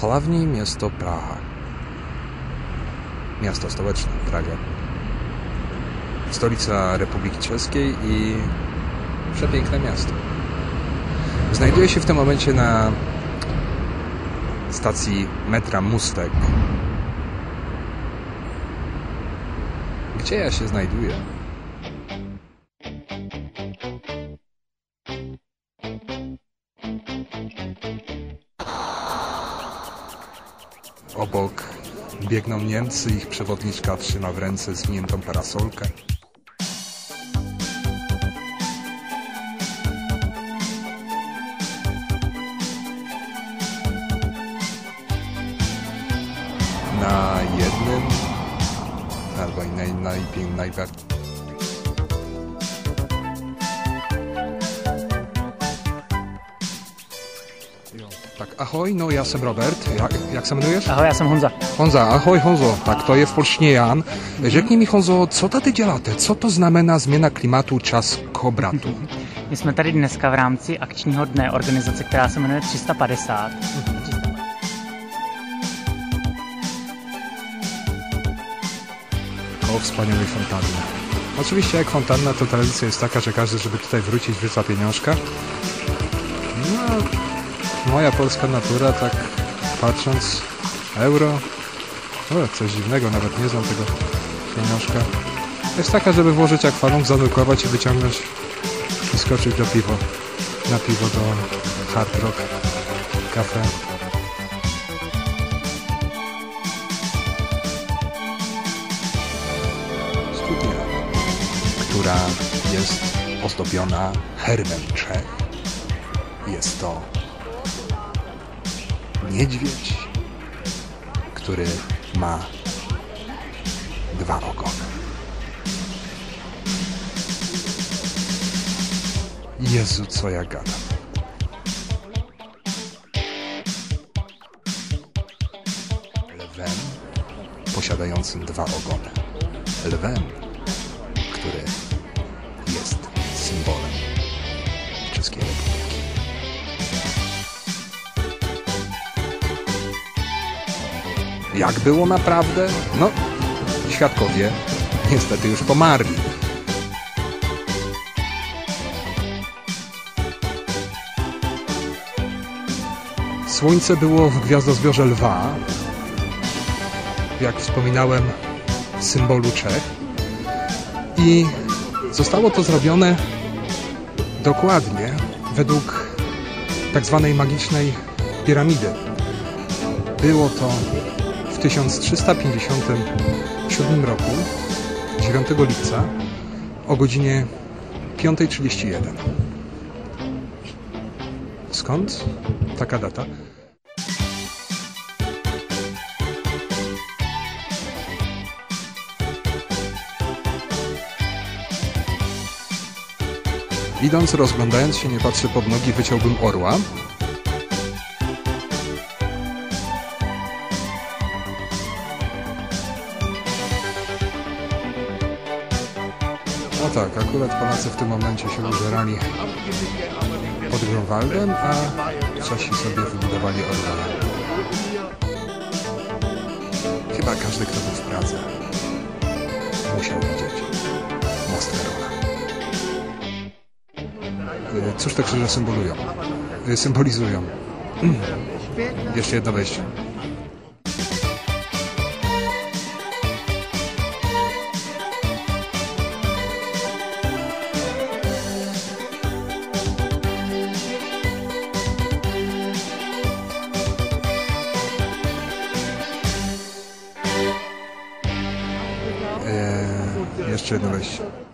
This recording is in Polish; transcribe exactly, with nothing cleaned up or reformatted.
Hlavní město Praha. Miasto stołeczne Praga. Stolica Republiki Czeskiej i przepiękne miasto. Znajduje się w tym momencie na stacji metra Mustek. Gdzie ja się znajduję? Obok biegną Niemcy, ich przewodniczka trzyma w ręce zwiniętą parasolkę. Na jednym albo naj, naj, naj, naj... Tak, ahoj, no ja jestem Robert. Jak, jak się mianujesz? Ahoj, ja jestem Honza. Honza, ahoj Honzo. Tak, to jest polsznie Jan. Rzeknij mi Honzo, co tady děláte? Co to znamená zmiana klimatu, czas kobratu? My jsme tady dneska v rámci akčního dne organizace, která se jmenuje trzysta pięćdziesiąt. O wspaniałej fontannie. Oczywiście jak fontanna, to tradycja jest taka, że każdy, żeby tutaj wrócić, wrzuca pieniążka. No, moja polska natura, tak patrząc, euro, o, coś dziwnego, nawet nie znam tego pieniążka. Jest taka, żeby włożyć akwanum, zanurkować i wyciągnąć i skoczyć do piwo. Na piwo do Hard Rock Cafe. Studnia, która jest ozdobiona herbem Czech. Jest to niedźwiedź, który ma dwa ogony. Jezu, co ja gadam. Lwem posiadającym dwa ogony. Lwem, który jest symbolem Czeskiej Republiki. Jak było naprawdę? No, świadkowie niestety już pomarli. Słońce było w gwiazdozbiorze lwa, jak wspominałem, symbolu Czech. I zostało to zrobione dokładnie według tak zwanej magicznej piramidy. Było to w tysiąc trzysta pięćdziesiątym siódmym roku, dziewiątego lipca, o godzinie piątej trzydzieści jeden. Skąd taka data? Idąc, rozglądając się, nie patrzę pod nogi, wyciąłbym orła. No tak, akurat Polacy w tym momencie się użerali pod Grunwaldem, a Czesi sobie wybudowali orła. Chyba każdy, kto był w Pradze, musiał widzieć most Karola. Cóż te krzyże symbolują? Symbolizują. Jeszcze jedno wejście. Jeszcze jedno wejście.